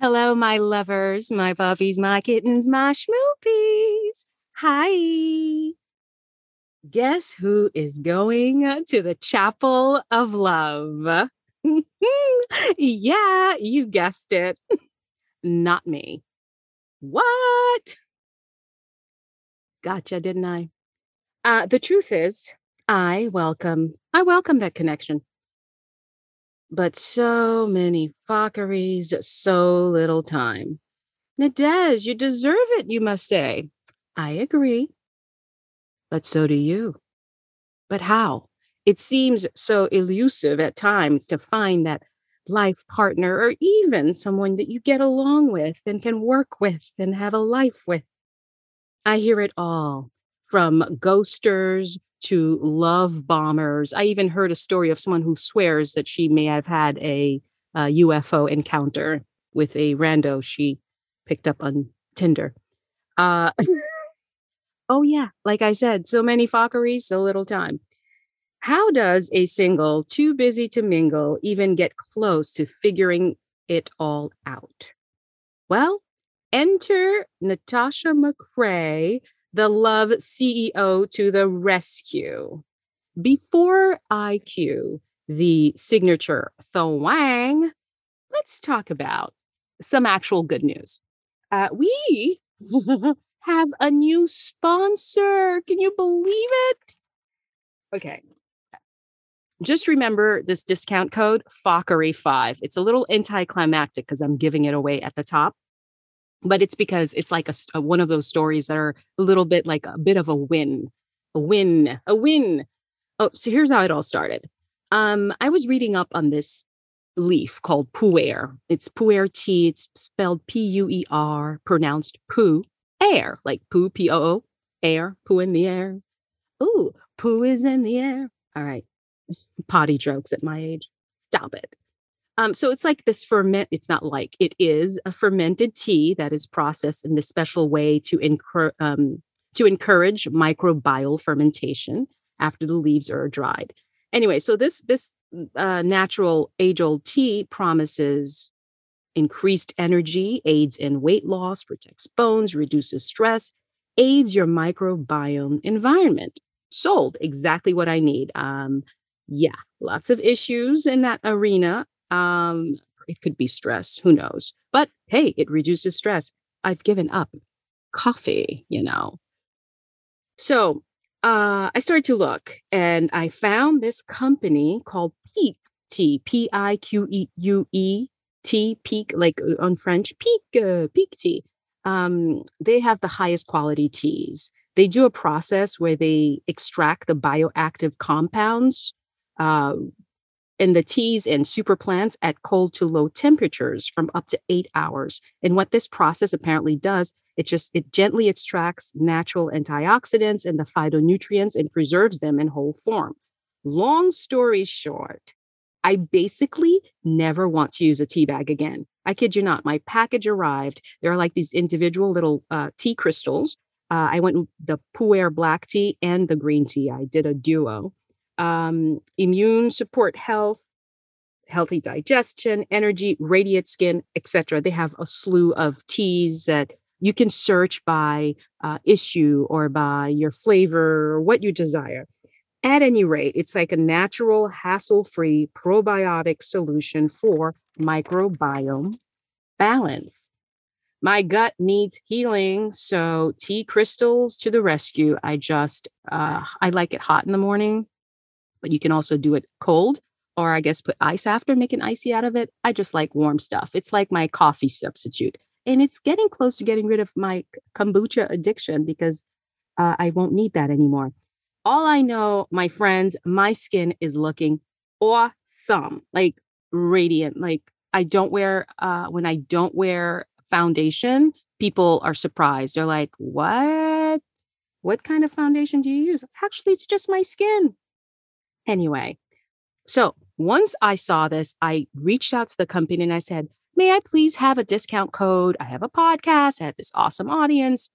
Hello, my lovers, my puppies, my kittens, my schmoopies. Hi. Guess who is going to the Chapel of Love? Yeah, you guessed it. Not me. What? Gotcha, didn't I? The truth is, I welcome that connection. But so many fockeries, so little time. Nadege, you deserve it, you must say. I agree. But so do you. But how? It seems so elusive at times to find that life partner or even someone that you get along with and can work with and have a life with. I hear it all, from ghosters to love bombers. I even heard a story of someone who swears that she may have had a UFO encounter with a rando she picked up on Tinder. Oh, yeah. Like I said, so many fockeries, so little time. How does a single too busy to mingle even get close to figuring it all out? Well, enter Natasha McRae, the love CEO, to the rescue. Before I cue the signature thwang, let's talk about some actual good news. We have a new sponsor. Can you believe it? Okay. Just remember this discount code, FOCKERY5. It's a little anticlimactic because I'm giving it away at the top. But it's because it's like a one of those stories that are a little bit like a bit of a win. Oh, so here's how it all started. I was reading up on this leaf called pu-erh. It's pu-erh tea. It's spelled P-U-E-R, pronounced pu-erh, like poo, P-O-O, air, poo in the air. Ooh, poo is in the air. All right. Potty jokes at my age. Stop it. So it's like this ferment. It's not like it is a fermented tea that is processed in this special way to encourage microbial fermentation after the leaves are dried. Anyway, so this natural age-old tea promises increased energy, aids in weight loss, protects bones, reduces stress, aids your microbiome environment. Sold. Exactly what I need. Yeah, lots of issues in that arena. It could be stress, who knows? But hey, it reduces stress. I've given up coffee, you know. So I started to look and I found this company called Peak Tea, P-I-Q-E-U-E-T, Peak, like on French, Peak Tea. They have the highest quality teas. They do a process where they extract the bioactive compounds in the teas and super plants at cold to low temperatures from up to 8 hours. And what this process apparently does, it gently extracts natural antioxidants and the phytonutrients and preserves them in whole form. Long story short, I basically never want to use a tea bag again. I kid you not. My package arrived. There are like these individual little tea crystals. I went with the pu-erh black tea and the green tea. I did a duo. Immune support, health, healthy digestion, energy, radiant skin, etc. They have a slew of teas that you can search by issue or by your flavor or what you desire. At any rate, it's like a natural, hassle-free probiotic solution for microbiome balance. My gut needs healing, so tea crystals to the rescue. I like it hot in the morning, but you can also do it cold, or I guess put ice after, make an icy out of it. I just like warm stuff. It's like my coffee substitute. And it's getting close to getting rid of my kombucha addiction because I won't need that anymore. All I know, my friends, my skin is looking awesome, like radiant. Like when I don't wear foundation, people are surprised. They're like, what? What kind of foundation do you use? Actually, it's just my skin. Anyway, so once I saw this, I reached out to the company and I said, may I please have a discount code? I have a podcast. I have this awesome audience.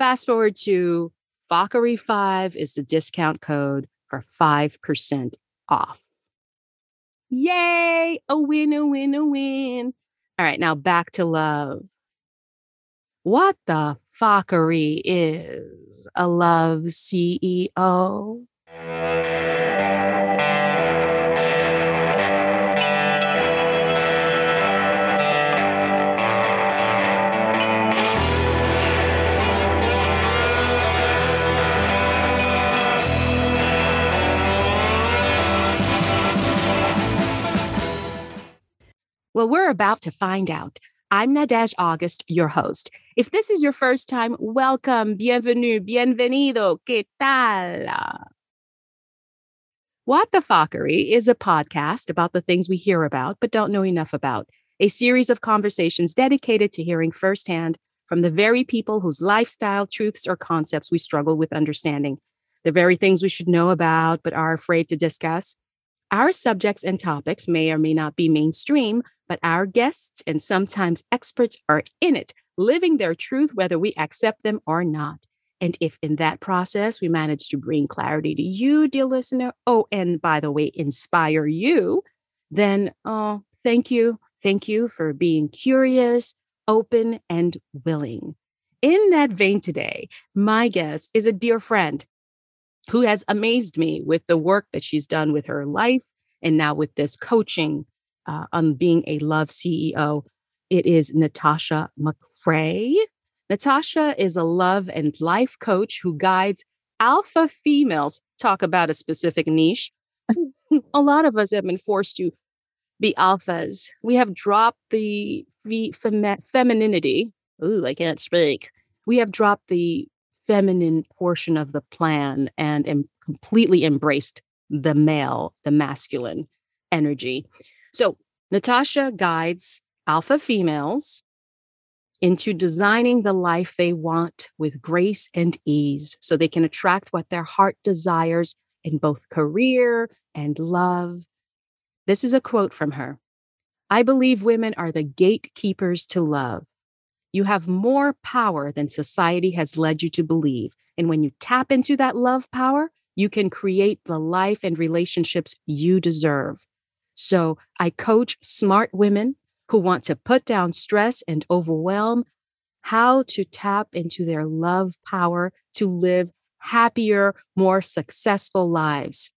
Fast forward to FOCKERY5 is the discount code for 5% off. Yay! A win, a win, a win. All right, now back to love. What the fuckery is a love CEO? Well, we're about to find out. I'm Nadege August, your host. If this is your first time, welcome, bienvenue, bienvenido, ¿qué tal? What the Fuckery is a podcast about the things we hear about but don't know enough about. A series of conversations dedicated to hearing firsthand from the very people whose lifestyle, truths, or concepts we struggle with understanding. The very things we should know about but are afraid to discuss. Our subjects and topics may or may not be mainstream, but our guests and sometimes experts are in it, living their truth whether we accept them or not. And if in that process we manage to bring clarity to you, dear listener, oh, and by the way, inspire you, then thank you. Thank you for being curious, open, and willing. In that vein today, my guest is a dear friend who has amazed me with the work that she's done with her life and now with this coaching on being a love CEO. It is Natasha McRae. Natasha is a love and life coach who guides alpha females. Talk about a specific niche. A lot of us have been forced to be alphas. We have dropped the femininity. Ooh, I can't speak. We have dropped the feminine portion of the plan and completely embraced the male, the masculine energy. So Natasha guides alpha females into designing the life they want with grace and ease so they can attract what their heart desires in both career and love. This is a quote from her. I believe women are the gatekeepers to love. You have more power than society has led you to believe. And when you tap into that love power, you can create the life and relationships you deserve. So I coach smart women who want to put down stress and overwhelm, how to tap into their love power to live happier, more successful lives.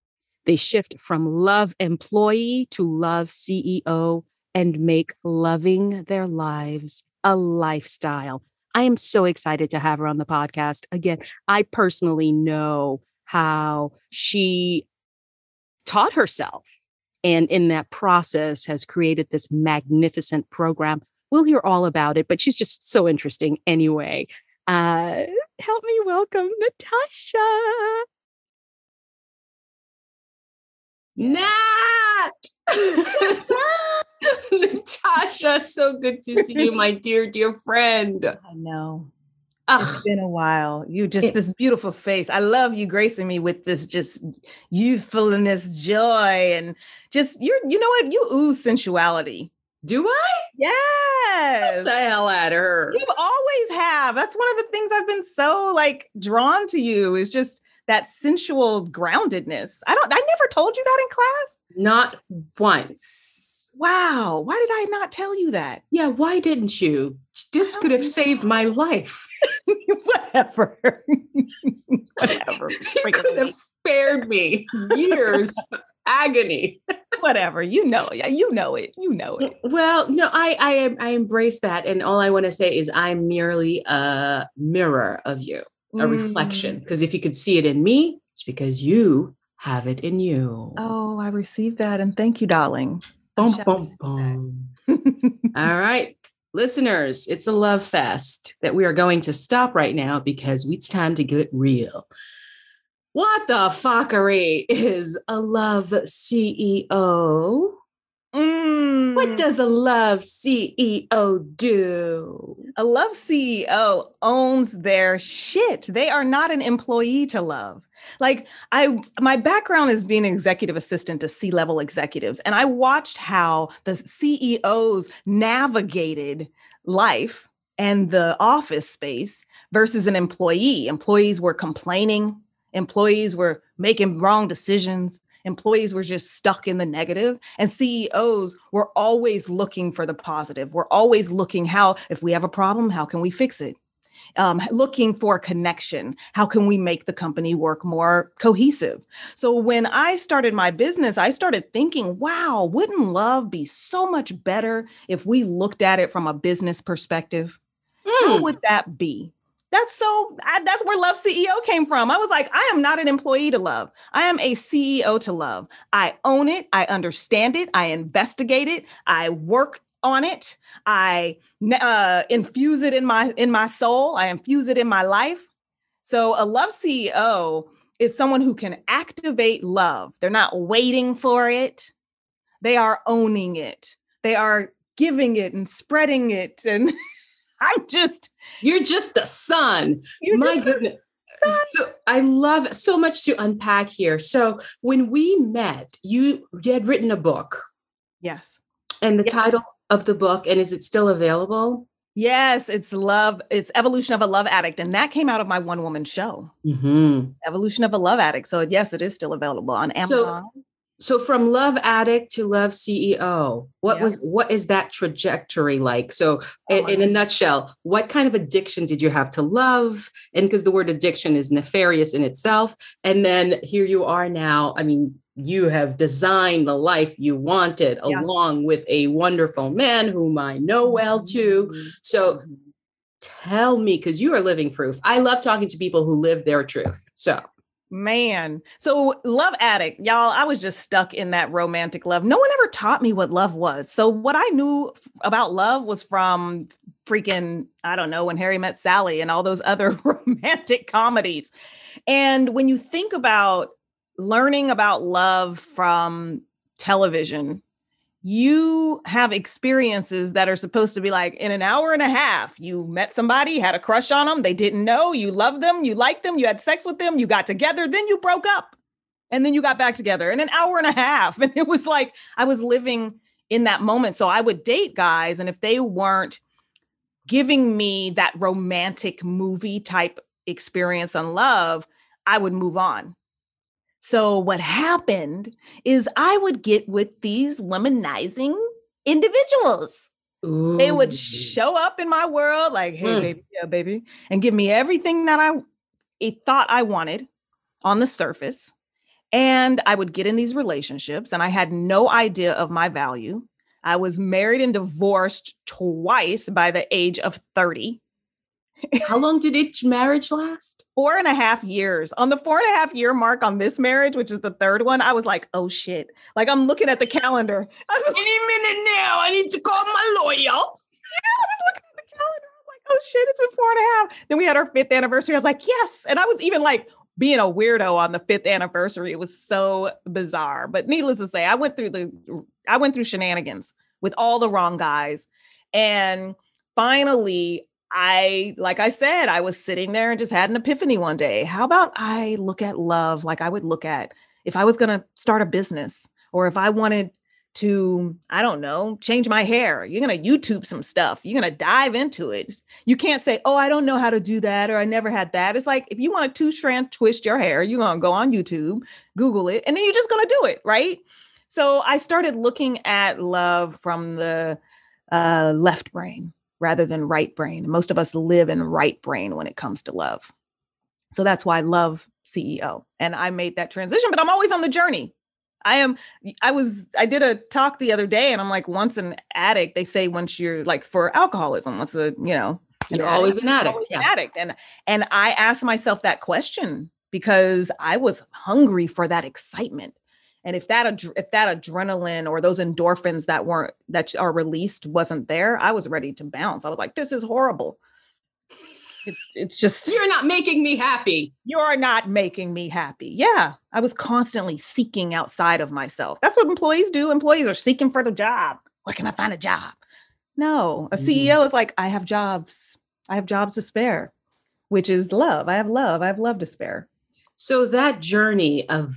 They shift from love employee to love CEO and make loving their lives a lifestyle. I am so excited to have her on the podcast. Again, I personally know how she taught herself and in that process has created this magnificent program. We'll hear all about it, but she's just so interesting anyway. Help me welcome Natasha. Nat! Natasha, so good to see you, my dear, dear friend. I know. It's been a while. You just this beautiful face. I love you gracing me with this just youthfulness, joy, and just you know what? You ooze sensuality. Do I? Yes. Get the hell out of her. You always have. That's one of the things I've been so drawn to you is just that sensual groundedness. I never told you that in class. Not once. Wow. Why did I not tell you that? Yeah. Why didn't you? This could have saved my life. Whatever. Whatever. You could have spared me years of agony. Whatever. You know it. Well, no, I embrace that. And all I want to say is I'm merely a mirror of you, a reflection. Because if you could see it in me, it's because you have it in you. Oh, I received that. And thank you, darling. Boom, boom, boom. All right, listeners, it's a love fest that we are going to stop right now because it's time to get real. What the fuckery is a love CEO? What does a love CEO do? A love CEO owns their shit. They are not an employee to love. My background is being executive assistant to C-level executives. And I watched how the CEOs navigated life and the office space versus an employee. Employees were complaining. Employees were making wrong decisions. employees were just stuck in the negative, and CEOs were always looking for the positive. We're always looking how, if we have a problem, how can we fix it? Looking for a connection. How can we make the company work more cohesive? So when I started my business, I started thinking, wow, wouldn't love be so much better if we looked at it from a business perspective? How would that be? That's where Love CEO came from. I was like, I am not an employee to love. I am a CEO to love. I own it. I understand it. I investigate it. I work on it. I infuse it in my soul. I infuse it in my life. So a Love CEO is someone who can activate love. They're not waiting for it. They are owning it. They are giving it and spreading it. And you're just a son. My goodness. So I love so much to unpack here. So when we met, you had written a book. Yes. And the title of the book, and is it still available? Yes, it's Love. It's Evolution of a Love Addict. And that came out of my one-woman show, Evolution of a Love Addict. So yes, it is still available on Amazon. So from Love Addict to Love CEO, what is that trajectory like? So in a nutshell, what kind of addiction did you have to love? And because the word addiction is nefarious in itself. And then here you are now, I mean, you have designed the life you wanted along with a wonderful man whom I know well too. So tell me, because you are living proof. I love talking to people who live their truth. So Love Addict, y'all, I was just stuck in that romantic love. No one ever taught me what love was. So what I knew about love was from freaking, I don't know, When Harry Met Sally and all those other romantic comedies. And when you think about learning about love from television, you have experiences that are supposed to be like in an hour and a half. You met somebody, had a crush on them. They didn't know you loved them. You liked them. You had sex with them. You got together. Then you broke up and then you got back together in an hour and a half. And it was like, I was living in that moment. So I would date guys, and if they weren't giving me that romantic movie type experience on love, I would move on. So what happened is I would get with these womanizing individuals. Ooh. They would show up in my world like, hey, baby, yeah, baby, and give me everything that I thought I wanted on the surface. And I would get in these relationships, and I had no idea of my value. I was married and divorced twice by the age of 30. How long did each marriage last? 4.5 years. On the 4.5 year mark on this marriage, which is the third one, I was like, oh shit. Like, I'm looking at the calendar. I was like, any minute now, I need to call my lawyer. Yeah, I was looking at the calendar. I was like, oh shit, it's been 4.5. Then we had our 5th anniversary. I was like, yes. And I was even like being a weirdo on the 5th anniversary. It was so bizarre. But needless to say, I went through shenanigans with all the wrong guys. And finally, like I said, I was sitting there and just had an epiphany one day. How about I look at love like I would look at if I was going to start a business, or if I wanted to, I don't know, change my hair. You're going to YouTube some stuff. You're going to dive into it. You can't say, oh, I don't know how to do that, or I never had that. It's like, if you want to 2-strand twist your hair, you're going to go on YouTube, Google it, and then you're just going to do it, right? So I started looking at love from the left brain rather than right brain. Most of us live in right brain when it comes to love. So that's why Love CEO. And I made that transition, but I'm always on the journey. I did a talk the other day, and I'm like, once an addict, they say once you're like for alcoholism, once a, you know, you're always an addict. Always an addict. And I asked myself that question because I was hungry for that excitement. And if that adrenaline or those endorphins that are released wasn't there, I was ready to bounce. I was like, this is horrible. It's just, you're not making me happy. You're not making me happy. Yeah. I was constantly seeking outside of myself. That's what employees do. Employees are seeking for the job. Where can I find a job? No, a CEO is like, I have jobs. I have jobs to spare, which is love. I have love. I have love to spare. So that journey of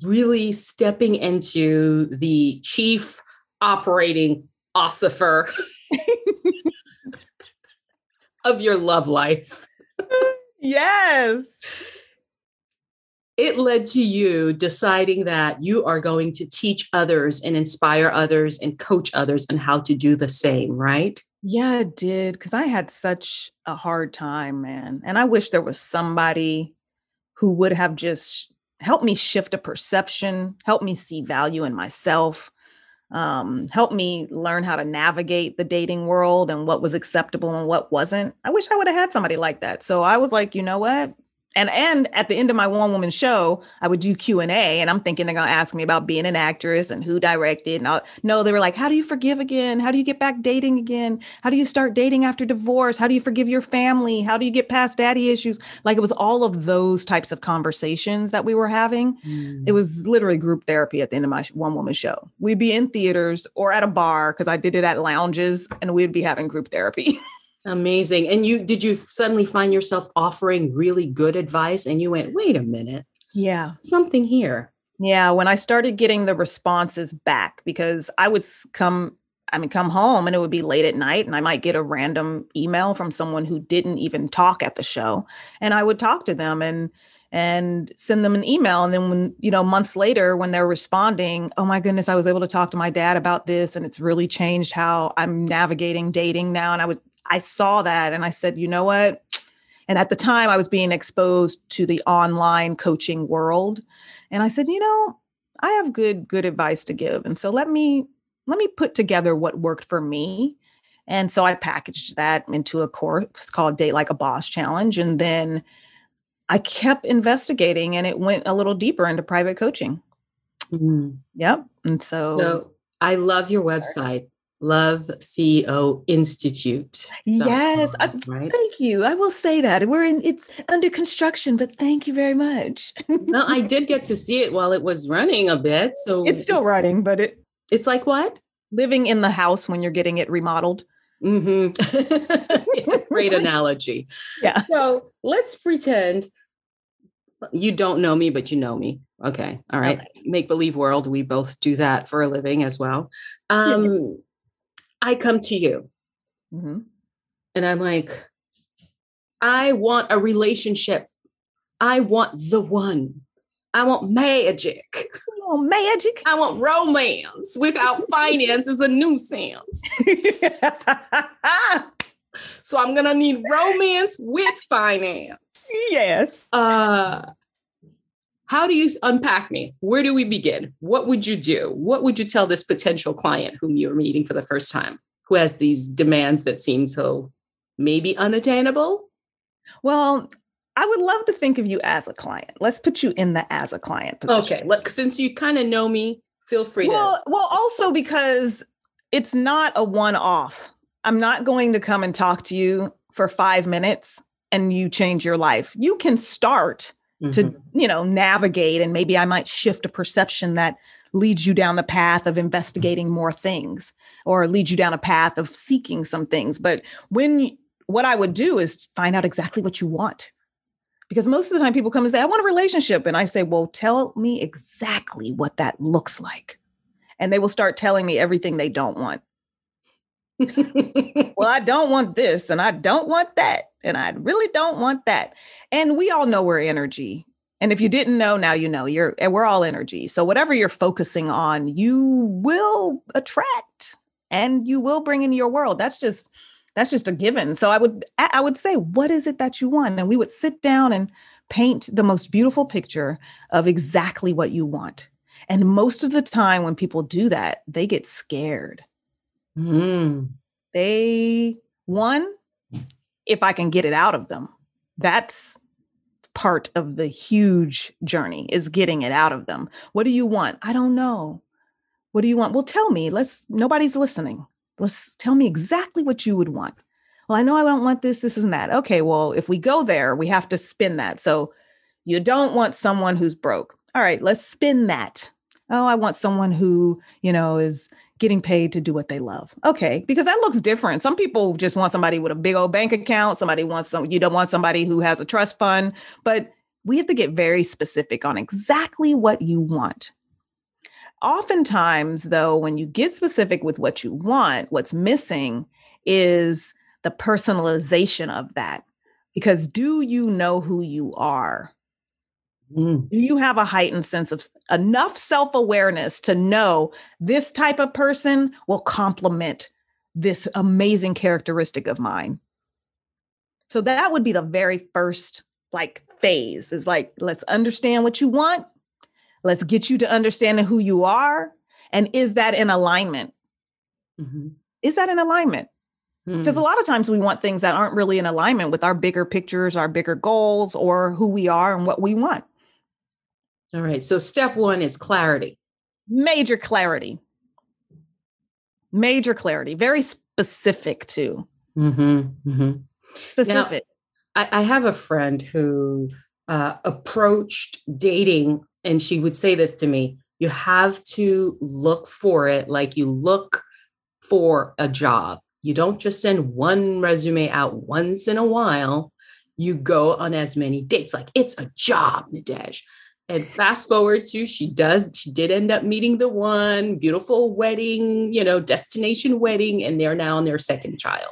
really stepping into the chief operating officer of your love life. Yes. it led to you deciding that you are going to teach others and inspire others and coach others on how to do the same, right? Yeah, it did. Because I had such a hard time, man. And I wish there was somebody who would have just helped me shift a perception, helped me see value in myself, helped me learn how to navigate the dating world and what was acceptable and what wasn't. I wish I would have had somebody like that. So I was like, you know what? And at the end of my one-woman show, I would do Q&A, and I'm thinking they're going to ask me about being an actress and who directed. And no, they were like, how do you forgive again? How do you get back dating again? How do you start dating after divorce? How do you forgive your family? How do you get past daddy issues? Like, it was all of those types of conversations that we were having. Mm. It was literally group therapy at the end of my one-woman show. We'd be in theaters or at a bar, because I did it at lounges, and we'd be having group therapy. Amazing. And did you suddenly find yourself offering really good advice, and you went, wait a minute. Yeah. Something here. Yeah. When I started getting the responses back, because I would come home and it would be late at night, and I might get a random email from someone who didn't even talk at the show. And I would talk to them and send them an email. And then when, months later, when they're responding, oh my goodness, I was able to talk to my dad about this, and it's really changed how I'm navigating dating now. And I saw that, and I said, you know what? And at the time I was being exposed to the online coaching world. And I said, I have good advice to give. And so let me put together what worked for me. And so I packaged that into a course called Date Like a Boss Challenge. And then I kept investigating, and it went a little deeper into private coaching. Mm. Yep. And so I love your website. Love CEO Institute. Yes. Thank you. I will say that it's under construction, but thank you very much. Well, I did get to see it while it was running a bit. So it's still running, but it's like what? Living in the house when you're getting it remodeled. Mm-hmm. Great analogy. Yeah. So let's pretend you don't know me, but you know me. Okay. All right. Okay. Make believe world. We both do that for a living as well. I come to you, mm-hmm. and I'm like, I want a relationship. I want the one. I want magic. Oh, magic. I want romance without finance is a nuisance. So I'm going to need romance with finance. Yes. How do you unpack me? Where do we begin? What would you do? What would you tell this potential client whom you're meeting for the first time, who has these demands that seem so maybe unattainable? Well, I would love to think of you as a client. Let's put you in the as a client position. Okay. Look, since you kind of know me, feel free to. Well, also because it's not a one-off. I'm not going to come and talk to you for 5 minutes and you change your life. You can start to, navigate, and maybe I might shift a perception that leads you down the path of investigating more things, or leads you down a path of seeking some things. But what I would do is find out exactly what you want. Because most of the time people come and say, I want a relationship. And I say, well, tell me exactly what that looks like. And they will start telling me everything they don't want. Well, I don't want this, and I don't want that, and I really don't want that. And we all know we're energy. And if you didn't know, now you know. We're all energy. So whatever you're focusing on, you will attract, and you will bring into your world. That's just a given. So I would say, what is it that you want? And we would sit down and paint the most beautiful picture of exactly what you want. And most of the time when people do that, they get scared. Mm. If I can get it out of them, that's part of the huge journey, is getting it out of them. What do you want? I don't know. What do you want? Well, tell me. Nobody's listening. Tell me exactly what you would want. Well, I know I don't want this. This isn't that. Okay. Well, if we go there, we have to spin that. So you don't want someone who's broke. All right, let's spin that. Oh, I want someone who, is getting paid to do what they love. Okay. Because that looks different. Some people just want somebody with a big old bank account. You don't want somebody who has a trust fund, but we have to get very specific on exactly what you want. Oftentimes though, when you get specific with what you want, what's missing is the personalization of that. Because do you know who you are? You have a heightened sense of enough self-awareness to know this type of person will complement this amazing characteristic of mine. So that would be the very first phase is let's understand what you want. Let's get you to understanding who you are. And is that in alignment? Mm-hmm. Is that in alignment? Because a lot of times we want things that aren't really in alignment with our bigger pictures, our bigger goals, or who we are and what we want. All right. So step one is clarity. Major clarity. Major clarity. Very specific too. Mm-hmm. Mm-hmm. Specific. Now, I have a friend who approached dating, and she would say this to me, you have to look for it like you look for a job. You don't just send one resume out once in a while. You go on as many dates. Like it's a job, Nadege. And fast forward to, she did end up meeting the one, beautiful wedding, destination wedding. And they're now on their second child.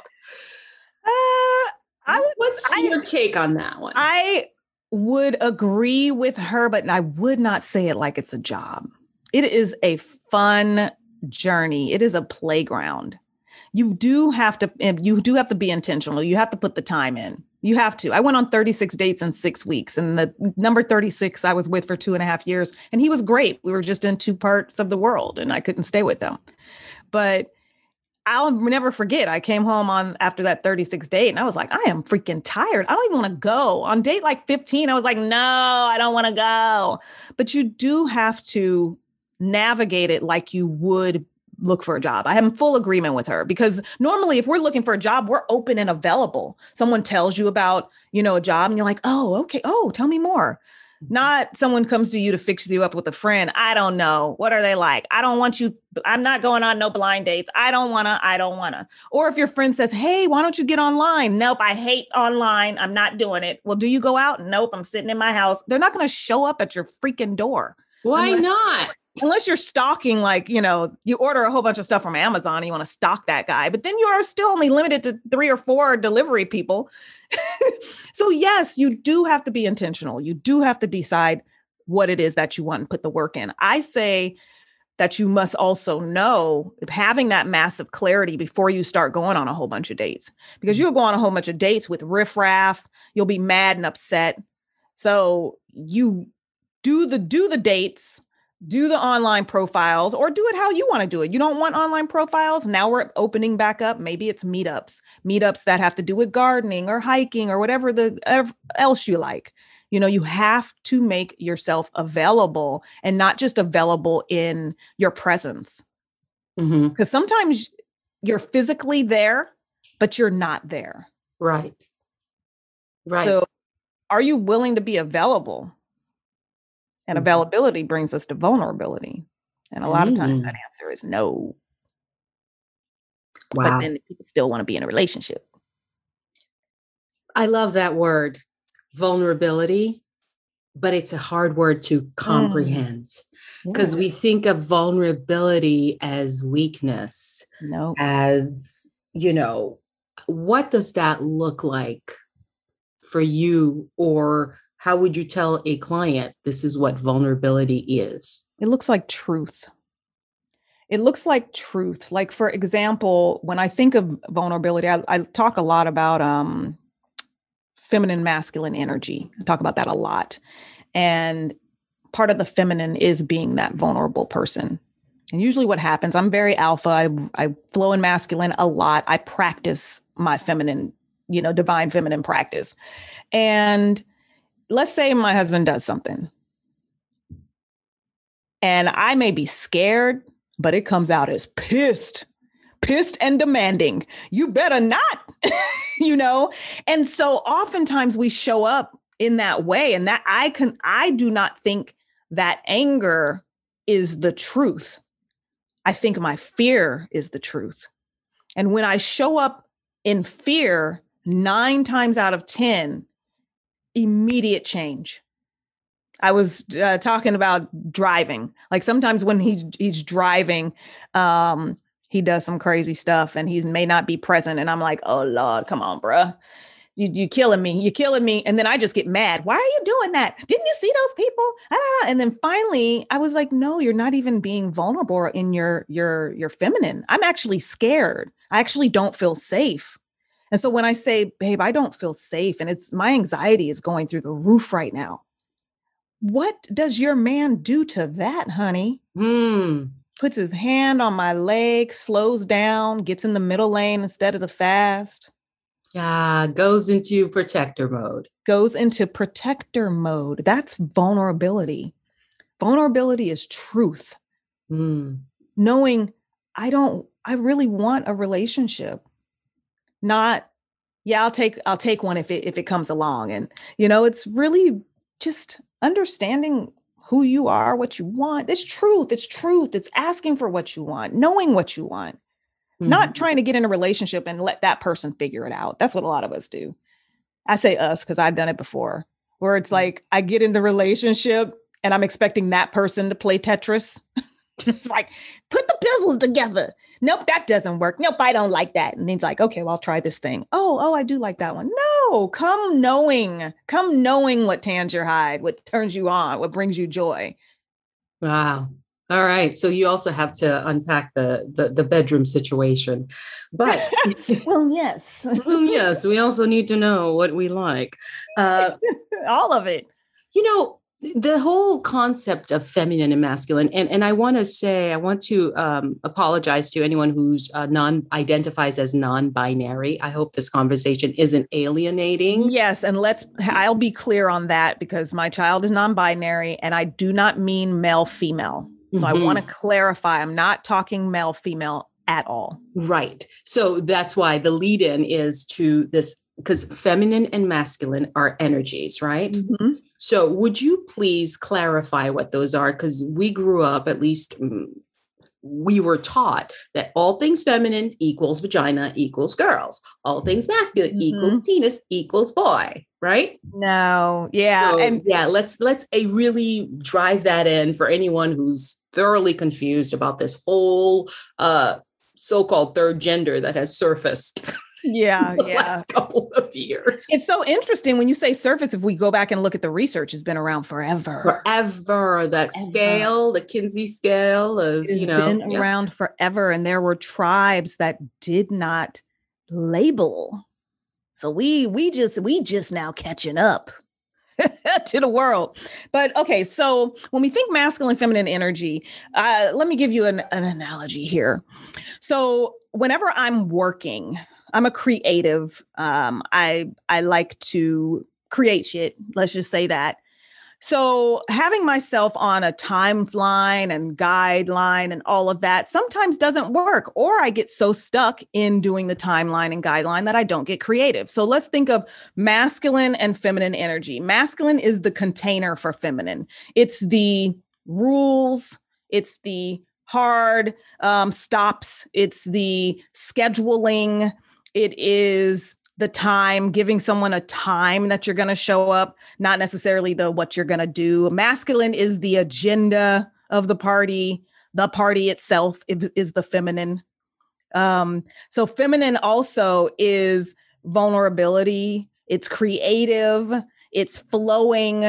What's your take on that one? I would agree with her, but I would not say it like it's a job. It is a fun journey. It is a playground. You do have to be intentional. You have to put the time in. You have to. I went on 36 dates in 6 weeks, and the number 36 I was with for 2.5 years, and he was great. We were just in two parts of the world and I couldn't stay with him, but I'll never forget. I came home after that 36 date and I was like, I am freaking tired. I don't even want to go on date 15. I was like, no, I don't want to go, but you do have to navigate it like you would look for a job. I am in full agreement with her because normally if we're looking for a job, we're open and available. Someone tells you about, a job and you're like, oh, okay. Oh, tell me more. Not someone comes to you to fix you up with a friend. I don't know. What are they like? I don't want you. I'm not going on no blind dates. I don't want to. Or if your friend says, hey, why don't you get online? Nope. I hate online. I'm not doing it. Well, do you go out? Nope. I'm sitting in my house. They're not going to show up at your freaking door. Why not? Unless you're stalking, you order a whole bunch of stuff from Amazon and you want to stalk that guy, but then you are still only limited to 3 or 4 delivery people. So yes, you do have to be intentional. You do have to decide what it is that you want and put the work in. I say that you must also know having that massive clarity before you start going on a whole bunch of dates, because you'll go on a whole bunch of dates with riffraff. You'll be mad and upset. So you do the dates. Do the online profiles or do it how you want to do it. You don't want online profiles. Now we're opening back up. Maybe it's meetups that have to do with gardening or hiking or whatever else you like. You have to make yourself available and not just available in your presence. Mm-hmm. Because sometimes you're physically there, but you're not there. Right. So are you willing to be available? And availability brings us to vulnerability. And a lot of times that answer is no. Wow. But then people still want to be in a relationship. I love that word, vulnerability, but it's a hard word to comprehend because we think of vulnerability as weakness. No. As, what does that look like for you, or how would you tell a client this is what vulnerability is? It looks like truth. Like, for example, when I think of vulnerability, I talk a lot about feminine, masculine energy. I talk about that a lot. And part of the feminine is being that vulnerable person. And usually what happens, I'm very alpha. I flow in masculine a lot. I practice my feminine, divine feminine practice. And let's say my husband does something and I may be scared, but it comes out as pissed and demanding. You better not, And so oftentimes we show up in that way, and that I do not think that anger is the truth. I think my fear is the truth. And when I show up in fear, 9 times out of 10, immediate change. I was talking about driving. Like sometimes when he's driving, he does some crazy stuff and he may not be present. And I'm like, oh Lord, come on, bruh. You're killing me. You're killing me. And then I just get mad. Why are you doing that? Didn't you see those people? Ah. And then finally I was like, no, you're not even being vulnerable in your feminine. I'm actually scared. I actually don't feel safe. And so when I say, babe, I don't feel safe, and it's my anxiety is going through the roof right now. What does your man do to that, honey? Puts his hand on my leg, slows down, gets in the middle lane instead of the fast. Yeah, goes into protector mode. Goes into protector mode. That's vulnerability. Vulnerability is truth. Knowing I really want a relationship. Not, yeah, I'll take one if it comes along. And, you know, it's really just understanding who you are, what you want. It's truth. It's truth. It's asking for what you want, knowing what you want, not trying to get in a relationship and let that person figure it out. That's what a lot of us do. I say us, because I've done it before, where it's like, I get in the relationship and I'm expecting that person to play Tetris. It's like, put the puzzles together. Nope, that doesn't work. Nope, I don't like that. And he's like, okay, well, I'll try this thing. Oh, I do like that one. No, come knowing what tans your hide, what turns you on, what brings you joy. Wow. All right. So you also have to unpack the bedroom situation, but well, yes, yes, we also need to know what we like. All of it, you know. The whole concept of feminine and masculine, and I want to say, I want to apologize to anyone who's identifies as non-binary. I hope this conversation isn't alienating. Yes, and I'll be clear on that, because my child is non-binary, and I do not mean male-female. So I want to clarify, I'm not talking male-female at all. Right. So that's why the lead-in is to this, because feminine and masculine are energies, right? Mm-hmm. So would you please clarify what those are? Because we grew up, at least we were taught that all things feminine equals vagina equals girls. All things masculine equals penis equals boy, right? No. Yeah. So, and yeah, let's really drive that in for anyone who's thoroughly confused about this whole so-called third gender that has surfaced. Yeah. Last couple of years. It's so interesting when you say surface, if we go back and look at the research, it's been around forever. Forever. That scale, the Kinsey scale of, you know. It's been around forever. And there were tribes that did not label. So we just now catching up to the world. But okay, so when we think masculine, feminine energy, let me give you an analogy here. So whenever I'm working, I'm a creative. I like to create shit. Let's just say that. So having myself on a timeline and guideline and all of that sometimes doesn't work, or I get so stuck in doing the timeline and guideline that I don't get creative. So let's think of masculine and feminine energy. Masculine is the container for feminine. It's the rules. It's the hard stops. It's the scheduling. It is the time, giving someone a time that you're going to show up, not necessarily what you're going to do. Masculine is the agenda of the party. The party itself is the feminine. So feminine also is vulnerability. It's creative. It's flowing.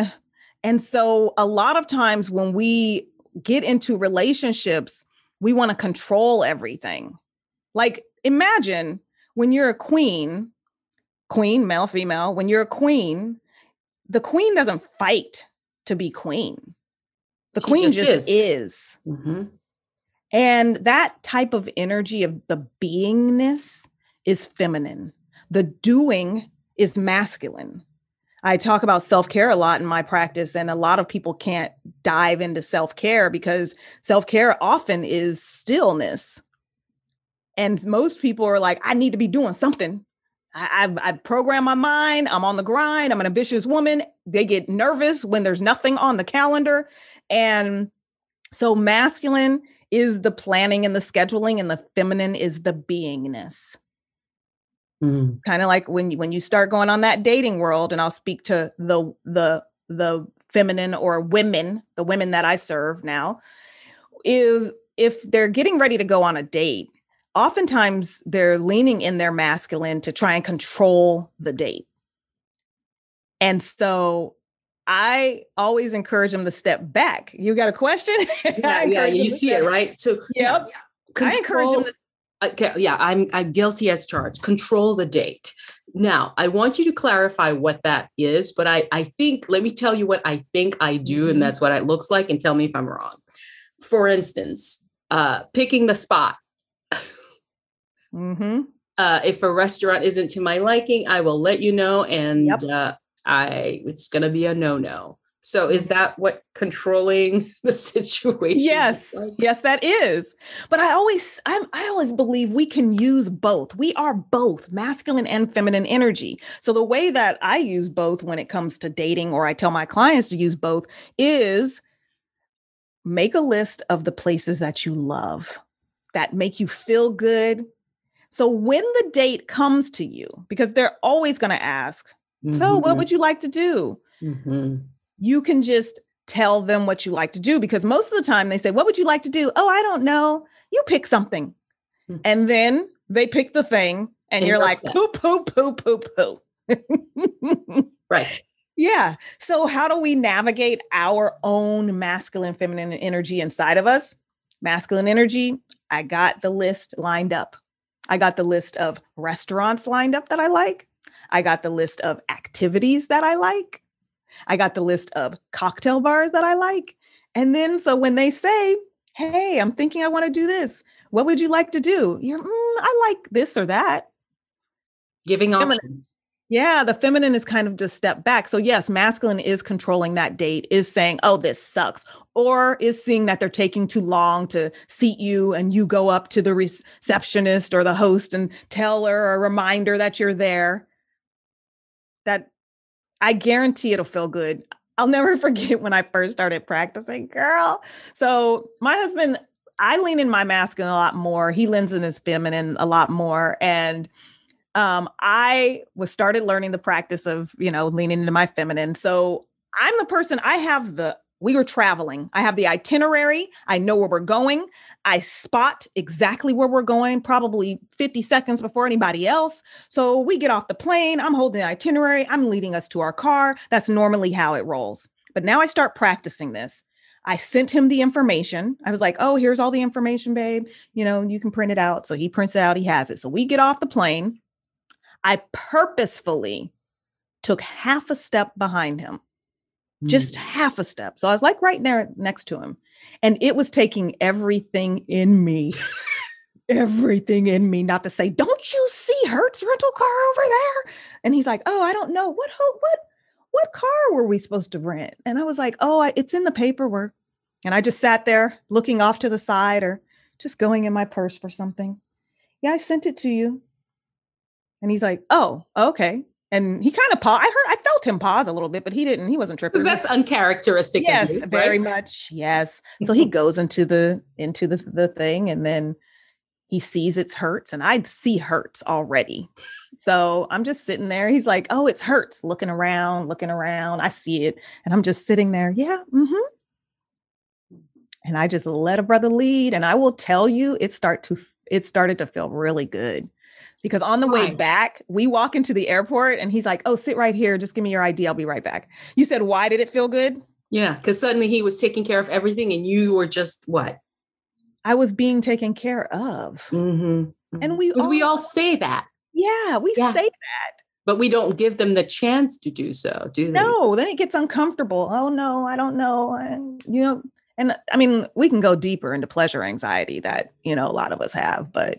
And so a lot of times when we get into relationships, we want to control everything. Like, imagine when you're a queen, male, female, when you're a queen, the queen doesn't fight to be queen. The queen just is. And that type of energy of the beingness is feminine. The doing is masculine. I talk about self-care a lot in my practice, and a lot of people can't dive into self-care because self-care often is stillness. And most people are like, I need to be doing something. I program my mind. I'm on the grind. I'm an ambitious woman. They get nervous when there's nothing on the calendar. And so masculine is the planning and the scheduling, and the feminine is the beingness. Kind of like when you start going on that dating world, and I'll speak to the feminine or women, the women that I serve now, if they're getting ready to go on a date, oftentimes they're leaning in their masculine to try and control the date. And so I always encourage them to step back. You got a question? Yeah, you see it, right? So yep. Control, I encourage them to okay, yeah, I'm guilty as charged. Control the date. Now, I want you to clarify what that is, but I think, let me tell you what I think I do, and that's what it looks like, and tell me if I'm wrong. For instance, picking the spot. Mm-hmm. If a restaurant isn't to my liking, I will let you know, and yep. It's going to be a no-no. So is that what controlling the situation? Yes. Like? Yes, that is. But I always believe we can use both. We are both masculine and feminine energy. So the way that I use both when it comes to dating, or I tell my clients to use both, is make a list of the places that you love, that make you feel good. So when the date comes to you, because they're always going to ask, so what would you like to do? Mm-hmm. You can just tell them what you like to do, because most of the time they say, what would you like to do? Oh, I don't know. You pick something. Mm-hmm. And then they pick the thing and you're like, poo, poo, poo, poo, poo. Right. Yeah. So how do we navigate our own masculine, feminine energy inside of us? Masculine energy. I got the list lined up. I got the list of restaurants lined up that I like. I got the list of activities that I like. I got the list of cocktail bars that I like. And then, so when they say, hey, I'm thinking I want to do this, what would you like to do? You're, I like this or that. Giving options. Feminine. Yeah. The feminine is kind of just step back. So yes, masculine is controlling that date, is saying, oh, this sucks, or is seeing that they're taking too long to seat you, and you go up to the receptionist or the host and tell her a reminder that you're there. That, I guarantee it'll feel good. I'll never forget when I first started practicing, girl. So my husband, I lean in my masculine a lot more. He leans in his feminine a lot more. And I started learning the practice of, leaning into my feminine. So I'm the person, we were traveling. I have the itinerary. I know where we're going. I spot exactly where we're going, probably 50 seconds before anybody else. So we get off the plane. I'm holding the itinerary. I'm leading us to our car. That's normally how it rolls. But now I start practicing this. I sent him the information. I was like, oh, here's all the information, babe. You can print it out. So he prints it out. He has it. So we get off the plane. I purposefully took half a step behind him. Just half a step. So I was like right there next to him, and it was taking everything in me not to say, don't you see Hertz rental car over there? And he's like, oh, I don't know. What car were we supposed to rent? And I was like, oh, it's in the paperwork. And I just sat there looking off to the side, or just going in my purse for something. Yeah, I sent it to you. And he's like, oh, okay. And he kind of paused. I felt him pause a little bit, but he didn't. He wasn't tripping. That's uncharacteristic. Yes, of you, right? Very much. Yes. So he goes into the thing, and then he sees it's Hertz, and I see Hertz already. So I'm just sitting there. He's like, "Oh, it's Hertz." Looking around. I see it, and I'm just sitting there. Yeah. Mm-hmm. And I just let a brother lead, and I will tell you, it started to feel really good. Because on the way back, we walk into the airport and he's like, oh, sit right here. Just give me your ID. I'll be right back. You said, why did it feel good? Yeah. Because suddenly he was taking care of everything, and you were just what? I was being taken care of. Mm-hmm. And we all say that. Yeah, we say that. But we don't give them the chance to do so, do they? No, then it gets uncomfortable. Oh, no, I don't know. And I mean, we can go deeper into pleasure anxiety that, a lot of us have, but.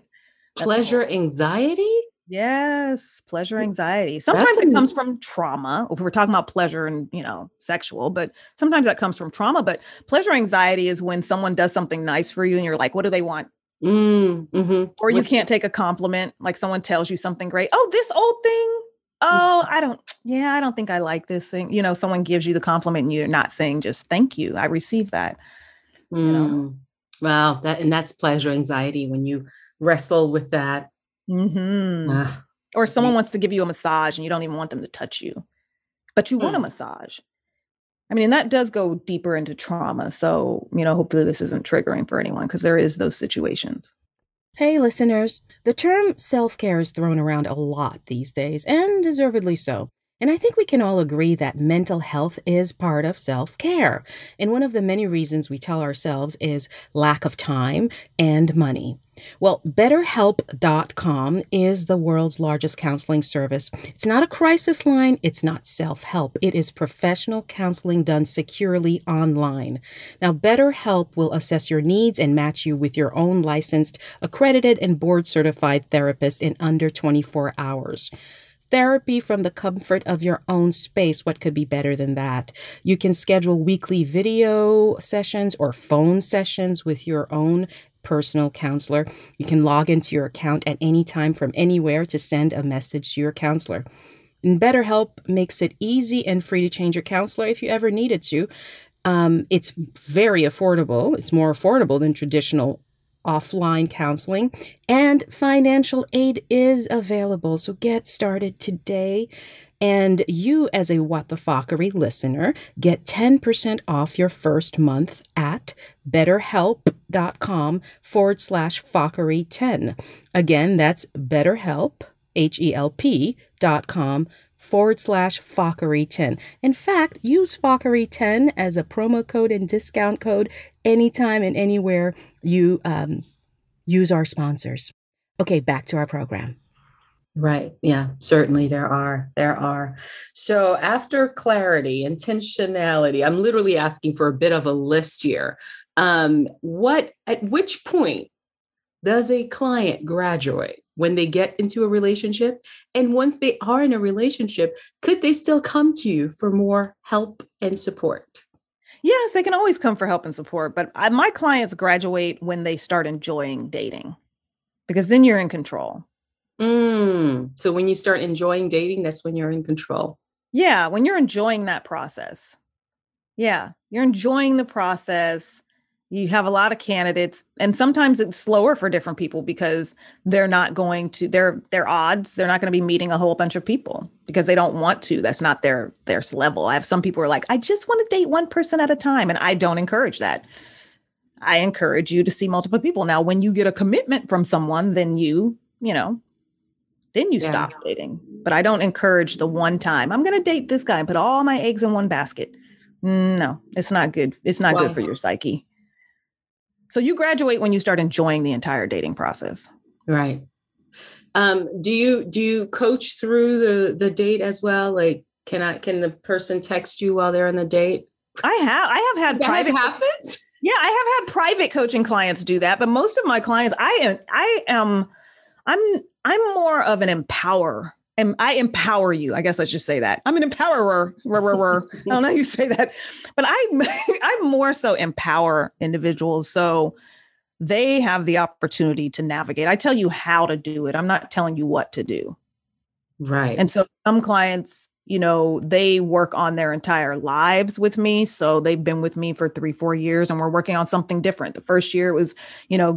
Pleasure anxiety? Yes, pleasure anxiety. Sometimes it comes from trauma. If we're talking about pleasure and, sexual, but sometimes that comes from trauma. But pleasure anxiety is when someone does something nice for you and you're like, what do they want? Mm-hmm. Or you can't take a compliment. Like someone tells you something great. Oh, this old thing. Oh, I don't think I like this thing. Someone gives you the compliment and you're not saying just thank you. I received that. Wow. That's pleasure anxiety when you wrestle with that. Mm-hmm. Or someone wants to give you a massage and you don't even want them to touch you, but you want a massage. I mean, and that does go deeper into trauma. So, hopefully this isn't triggering for anyone, because there is those situations. Hey, listeners, the term self-care is thrown around a lot these days, and deservedly so. And I think we can all agree that mental health is part of self-care. And one of the many reasons we tell ourselves is lack of time and money. Well, BetterHelp.com is the world's largest counseling service. It's not a crisis line. It's not self-help. It is professional counseling done securely online. Now, BetterHelp will assess your needs and match you with your own licensed, accredited, and board-certified therapist in under 24 hours. Therapy from the comfort of your own space. What could be better than that? You can schedule weekly video sessions or phone sessions with your own personal counselor. You can log into your account at any time from anywhere to send a message to your counselor. And BetterHelp makes it easy and free to change your counselor if you ever needed to. It's very affordable. It's more affordable than traditional offline counseling, and financial aid is available. So get started today. And you, as a What the Fuckery listener, get 10% off your first month at betterhelp.com/fuckery10. Again, that's BetterHelp, BetterHelp.com/fuckery10. In fact, use fuckery10 as a promo code and discount code anytime and anywhere you use our sponsors. Okay, back to our program. Right. Yeah, certainly there are. So after clarity, intentionality, I'm literally asking for a bit of a list here. At which point does a client graduate? When they get into a relationship, and once they are in a relationship, could they still come to you for more help and support? Yes, they can always come for help and support, but my clients graduate when they start enjoying dating, because then you're in control. So when you start enjoying dating, that's when you're in control. Yeah, when you're enjoying that process. Yeah, you're enjoying the process. You have a lot of candidates, and sometimes it's slower for different people because they're not going to be meeting a whole bunch of people because they don't want to. That's not their level. I have some people who are like, I just want to date one person at a time. And I don't encourage that. I encourage you to see multiple people. Now, when you get a commitment from someone, then you stop dating. But I don't encourage the one time I'm going to date this guy and put all my eggs in one basket. No, it's not good. It's not good for your psyche. So you graduate when you start enjoying the entire dating process. Right. Do you coach through the date as well? Like, can the person text you while they're on the date? I have had private coaching clients do that, but most of my clients, I'm more of an empowerer. And I empower you. I guess I should say that. I'm an empowerer. I don't know how you say that, but I more so empower individuals so they have the opportunity to navigate. I tell you how to do it. I'm not telling you what to do. Right. And so some clients, they work on their entire lives with me. So they've been with me for 3-4 years and we're working on something different. The first year was,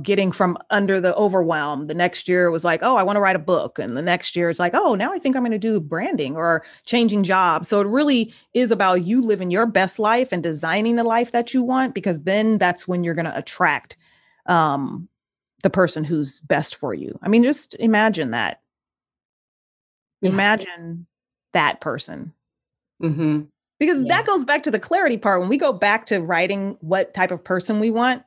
getting from under the overwhelm. The next year it was like, oh, I want to write a book. And the next year it's like, oh, now I think I'm going to do branding or changing jobs. So it really is about you living your best life and designing the life that you want, because then that's when you're going to attract the person who's best for you. I mean, just imagine that. Yeah. Imagine that person. Mm-hmm. Because that goes back to the clarity part. When we go back to writing what type of person we want,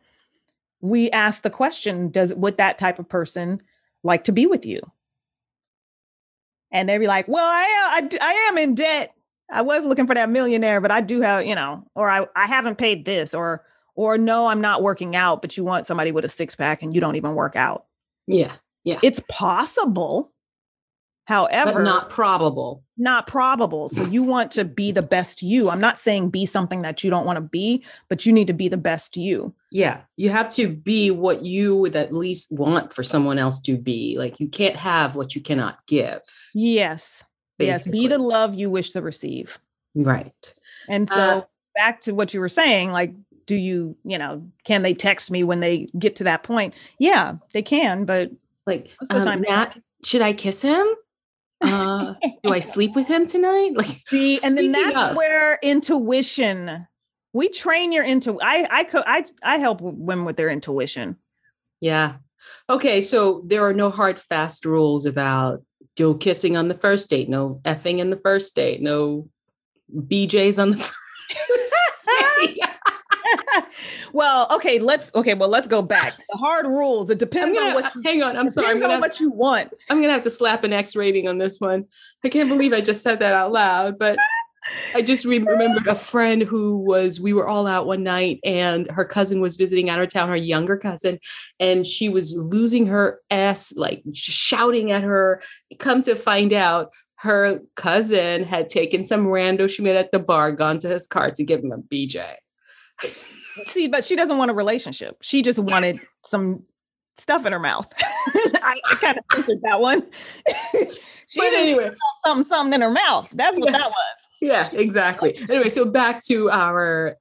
we ask the question, would that type of person like to be with you? And they'd be like, well, I am in debt. I was looking for that millionaire, but I do have, or I haven't paid this, or no, I'm not working out, but you want somebody with a six-pack and you don't even work out. Yeah. Yeah. It's possible. However, but not probable. So you want to be the best you. I'm not saying be something that you don't want to be, but you need to be the best you. Yeah. You have to be what you would at least want for someone else to be. Like, you can't have what you cannot give. Yes. Basically. Yes. Be the love you wish to receive. Right. And so back to what you were saying, like, do you, can they text me when they get to that point? Yeah, they can. But like, most of the time, should I kiss him? Do I sleep with him tonight? Like, see, and then that's where intuition. We train your intuition. I help women with their intuition. Yeah. Okay. So there are no hard, fast rules about no kissing on the first date, no effing in the first date, no BJs on the first date. Well, let's go back. The hard rules. It depends on what you hang on. I'm sorry. What you want. I'm going to have to slap an X rating on this one. I can't believe I just said that out loud, but I just remembered a friend we were all out one night and her cousin was visiting out of town, her younger cousin, and she was losing her ass, like shouting at her. Come to find out, her cousin had taken some rando she met at the bar, gone to his car to give him a BJ. See, but she doesn't want a relationship. She just wanted some stuff in her mouth. I kind of censored that one. She didn't anyway. Something in her mouth. That's what that was. Yeah, exactly. Anyway, so back to are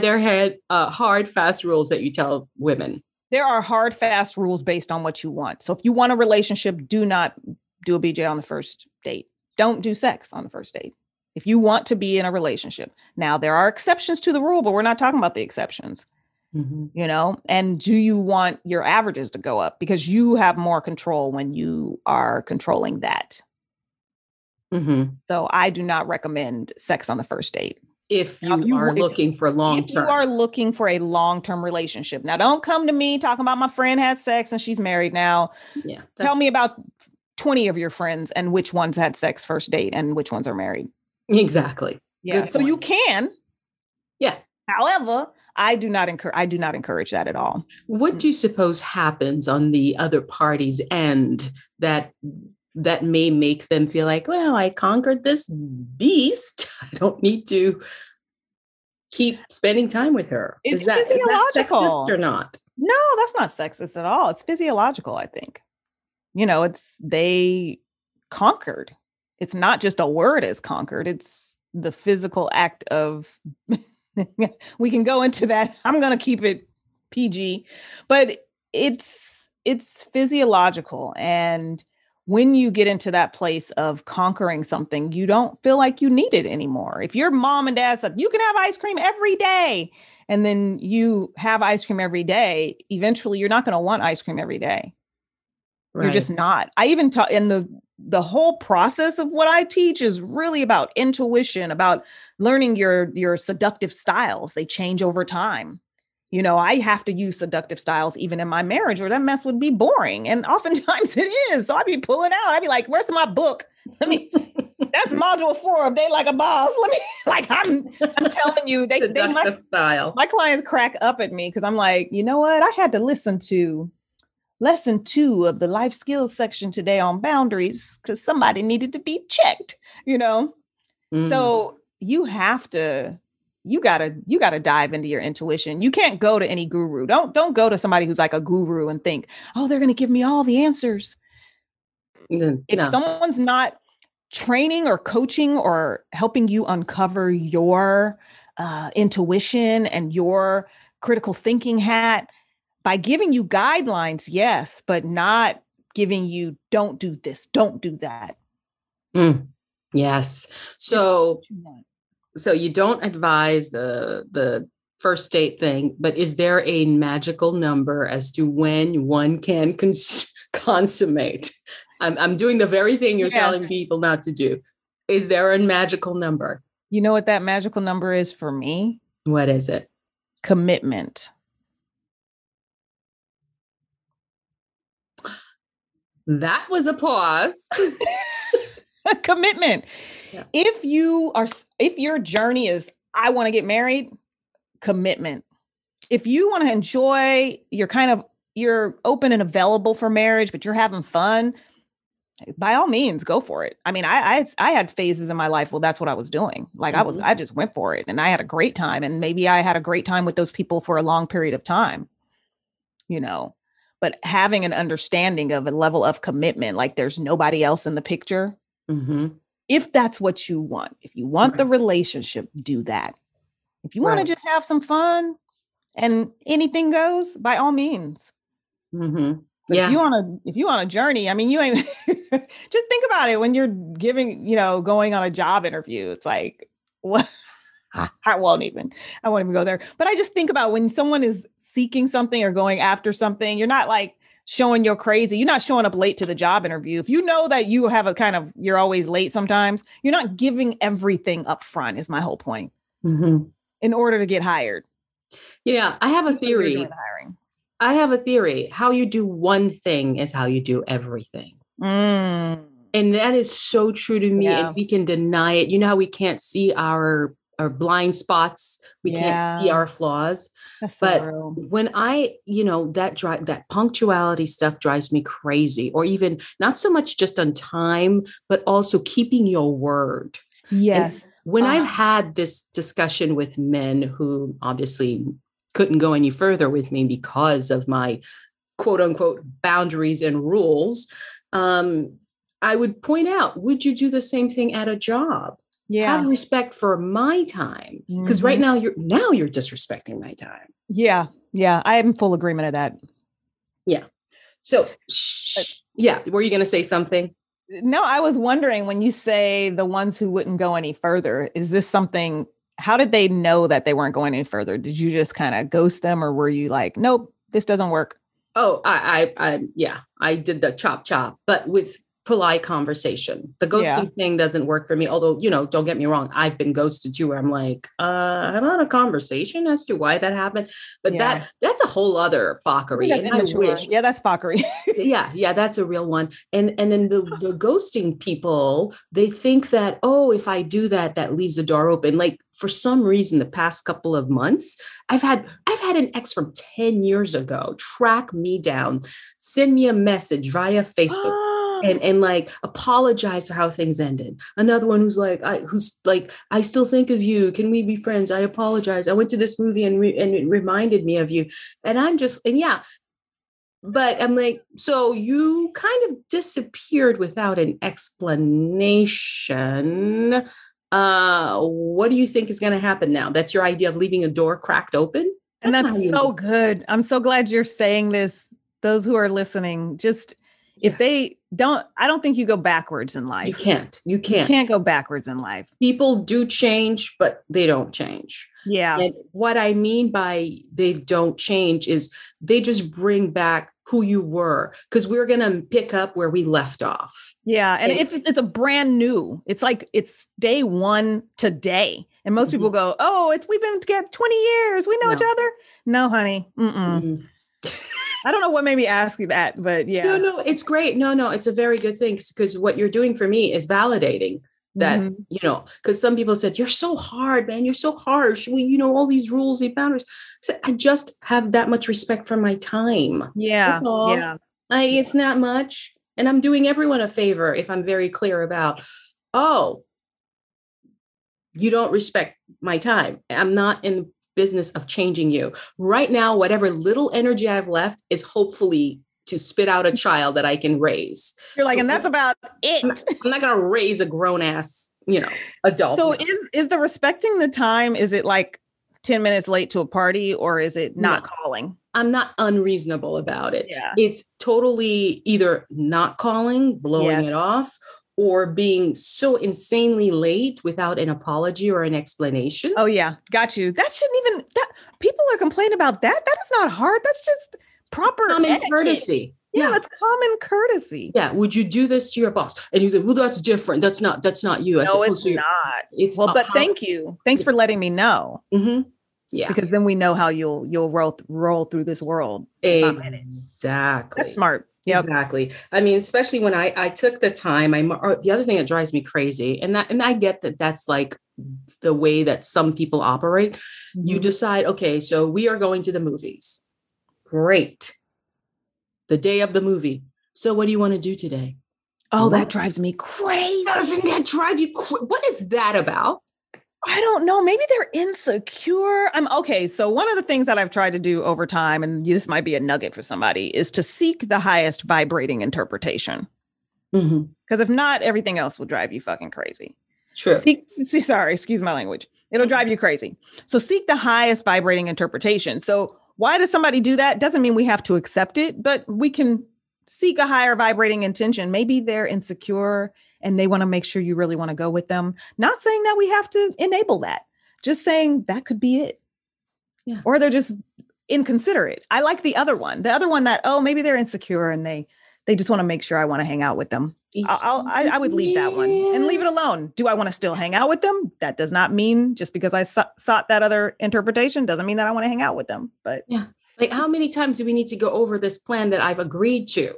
there hard, fast rules that you tell women? There are hard, fast rules based on what you want. So if you want a relationship, do not do a BJ on the first date. Don't do sex on the first date. If you want to be in a relationship. Now, there are exceptions to the rule, but we're not talking about the exceptions, and do you want your averages to go up? Because you have more control when you are controlling that. Mm-hmm. So I do not recommend sex on the first date. If you are looking for a long-term relationship. Now, don't come to me talking about my friend had sex and she's married now. Yeah, tell me about 20 of your friends and which ones had sex first date and which ones are married. Exactly. Yeah. So you can. Yeah. However, I do not encourage that at all. What do you suppose happens on the other party's end that may make them feel like, well, I conquered this beast. I don't need to keep spending time with her. Is that sexist or not? No, that's not sexist at all. It's physiological, I think. They conquered. It's not just a word as conquered. It's the physical act of, we can go into that. I'm going to keep it PG, but it's physiological. And when you get into that place of conquering something, you don't feel like you need it anymore. If your mom and dad said, you can have ice cream every day, and then you have ice cream every day, eventually you're not going to want ice cream every day. Right. You're just not. I even taught in the whole process of what I teach is really about intuition, about learning your seductive styles. They change over time. I have to use seductive styles even in my marriage, or that mess would be boring. And oftentimes it is. So I'd be pulling out. I'd be like, where's my book? That's module 4 of Date Like a Boss. I'm telling you, my clients crack up at me because I'm like, you know what? I had to listen to lesson 2 of the life skills section today on boundaries because somebody needed to be checked, So you gotta dive into your intuition. You can't go to any guru. Don't go to somebody who's like a guru and think, oh, they're going to give me all the answers. No. If someone's not training or coaching or helping you uncover your intuition and your critical thinking hat, by giving you guidelines, yes, but not giving you, don't do this, don't do that. Mm, yes. So you don't advise the first date thing, but is there a magical number as to when one can consummate? I'm doing the very thing you're telling people not to do. Is there a magical number? You know what that magical number is for me? What is it? Commitment. That was a pause. Commitment. Yeah. If your journey is, I want to get married, commitment. If you want to enjoy, you're open and available for marriage, but you're having fun, by all means, go for it. I mean, I had phases in my life. Well, that's what I was doing. I just went for it and I had a great time, and maybe I had a great time with those people for a long period of time, But having an understanding of a level of commitment, like there's nobody else in the picture. Mm-hmm. If that's what you want, if you want the relationship, do that. If you want to just have some fun and anything goes, by all means. Mm-hmm. So yeah. If you want a journey, I mean, you ain't just think about it when you're going on a job interview. It's like, what? I won't even go there. But I just think about when someone is seeking something or going after something, you're not like, showing you're crazy. You're not showing up late to the job interview. If you know that you have a kind of, you're always late sometimes, you're not giving everything up front is my whole point in order to get hired. Yeah. I have a theory. How you do one thing is how you do everything. Mm. And that is so true to me. Yeah. And we can deny it. You know how we can't see our blind spots. We can't see our flaws. That's but so when I, you know, that punctuality stuff drives me crazy, or even not so much just on time, but also keeping your word. Yes. And when I've had this discussion with men who obviously couldn't go any further with me because of my quote unquote boundaries and rules, I would point out, would you do the same thing at a job? Yeah. Have respect for my time. Because right now you're disrespecting my time. Yeah. Yeah. I am in full agreement of that. Yeah. So, yeah. Were you going to say something? No, I was wondering when you say the ones who wouldn't go any further, is this something, how did they know that they weren't going any further? Did you just kind of ghost them, or were you like, nope, this doesn't work? Oh, I did the chop, but with polite conversation. The ghosting thing doesn't work for me. Although, you know, don't get me wrong, I've been ghosted too, where I'm like, I don't have a conversation as to why that happened. But that's a whole other fuckery. That's fuckery. Yeah, that's a real one. And then the ghosting people, they think that, oh, if I do that, that leaves the door open. Like, for some reason, the past couple of months, I've had an ex from 10 years ago track me down, send me a message via Facebook. And like apologize for how things ended. Another one who's like, I still think of you. Can we be friends? I apologize. I went to this movie and it reminded me of you. And I'm just, but I'm like, so you kind of disappeared without an explanation. What do you think is going to happen now? That's your idea of leaving a door cracked open? And that's so good. I'm so glad you're saying this. Those who are listening, just... If they don't, I don't think you go backwards in life. You can't. You can't go backwards in life. People do change, but they don't change. Yeah. And what I mean by they don't change is they just bring back who you were, because we're going to pick up where we left off. Yeah. And if it's a brand new, it's like it's day one today. And most people go, oh, we've been together 20 years. We know each other. No, honey. Mm-mm. I don't know what made me ask you that, but yeah. No, it's great. No, it's a very good thing, because what you're doing for me is validating that, you know, because some people said, you're so hard, man. You're so harsh. Well, you know, all these rules and boundaries. So I just have that much respect for my time. Yeah. That's all. Yeah. It's not much. And I'm doing everyone a favor if I'm very clear about, oh, you don't respect my time. I'm not in business of changing you right now. Whatever little energy I've left is hopefully to spit out a child that I can raise. You're like, so, and that's about it. I'm not going to raise a grown ass, you know, adult. So is the respecting the time, is it like 10 minutes late to a party, or is it not calling? I'm not unreasonable about it. Yeah. It's totally either not calling, blowing it off, or being so insanely late without an apology or an explanation. Oh yeah. Got you. That shouldn't even, people are complaining about that. That is not hard. That's just proper common courtesy. Yeah. That's common courtesy. Yeah. Would you do this to your boss? And you say, well, that's different. That's not you. I said, it's not. But thank you. Thanks for letting me know. Mm-hmm. Yeah. Because then we know how you'll roll through this world. Exactly. That's smart. Yep. Exactly. I mean, especially when I took the time, the other thing that drives me crazy, and I get that that's like the way that some people operate. Mm-hmm. You decide, okay, so we are going to the movies. Great. The day of the movie. So what do you want to do today? Oh, that drives me crazy. Doesn't that drive you crazy? What is that about? I don't know. Maybe they're insecure. So one of the things that I've tried to do over time, and this might be a nugget for somebody, is to seek the highest vibrating interpretation. Because if not, everything else will drive you fucking crazy. True. Sorry, excuse my language. It'll drive you crazy. So seek the highest vibrating interpretation. So why does somebody do that? Doesn't mean we have to accept it, but we can seek a higher vibrating intention. Maybe they're insecure and they want to make sure you really want to go with them. Not saying that we have to enable that, just saying that could be it. Yeah. Or they're just inconsiderate. I like the other one that, oh, maybe they're insecure and they just want to make sure I want to hang out with them. I would leave that one and leave it alone. Do I want to still hang out with them? That does not mean, just because I sought that other interpretation doesn't mean that I want to hang out with them. But yeah, like how many times do we need to go over this plan that I've agreed to?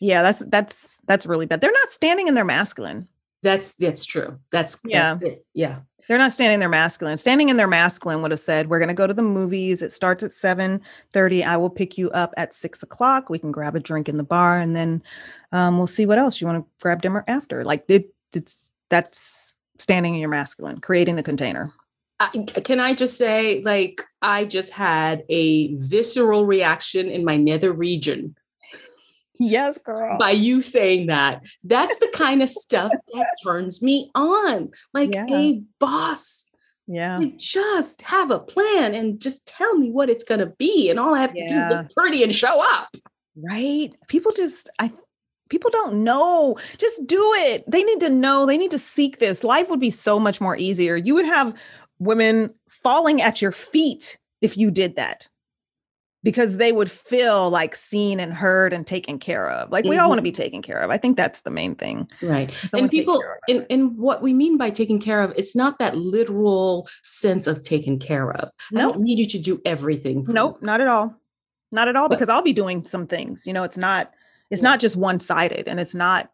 Yeah, that's really bad. They're not standing in their masculine. That's true. That's it. Yeah. They're not standing in their masculine. Standing in their masculine would have said, we're going to go to the movies. It starts at 7:30. I will pick you up at 6:00. We can grab a drink in the bar, and then we'll see what else you want to grab dinner after. Like that's standing in your masculine, creating the container. Can I just say, like, I just had a visceral reaction in my nether region. Yes, girl. By you saying that, that's the kind of stuff that turns me on. Like a boss. Yeah. Like, just have a plan and just tell me what it's going to be. And all I have to do is look pretty and show up. Right. People don't know. Just do it. They need to know. They need to seek this. Life would be so much more easier. You would have women falling at your feet if you did that, because they would feel like seen and heard and taken care of. Like we all want to be taken care of. I think that's the main thing. Right. And people, and what we mean by taken care of, it's not that literal sense of taken care of. I don't need you to do everything. Nope, not at all. Not at all, because I'll be doing some things, you know. It's not just one-sided, and it's not.